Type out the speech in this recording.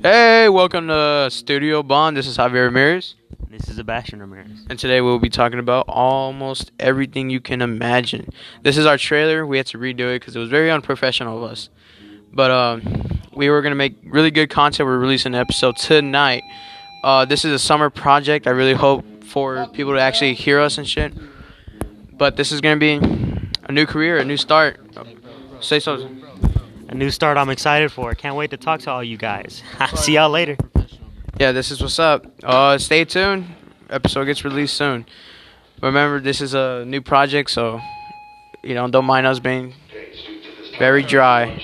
Hey, welcome to Studio Bond. This is Javier Ramirez. This is Sebastian Ramirez. And today we'll be talking about almost everything you can imagine. This is our trailer. We had to redo it because it was very unprofessional of us. But we were going to make really good content. We're releasing an episode tonight. This is a summer project. I really hope for people to actually hear us and shit. But this is going to be a new career, a new start. Say something. A new start I'm excited for. Can't wait to talk to all you guys. See y'all later. Yeah, this is what's up. Stay tuned. Episode gets released soon. Remember, this is a new project, so, don't mind us being very dry.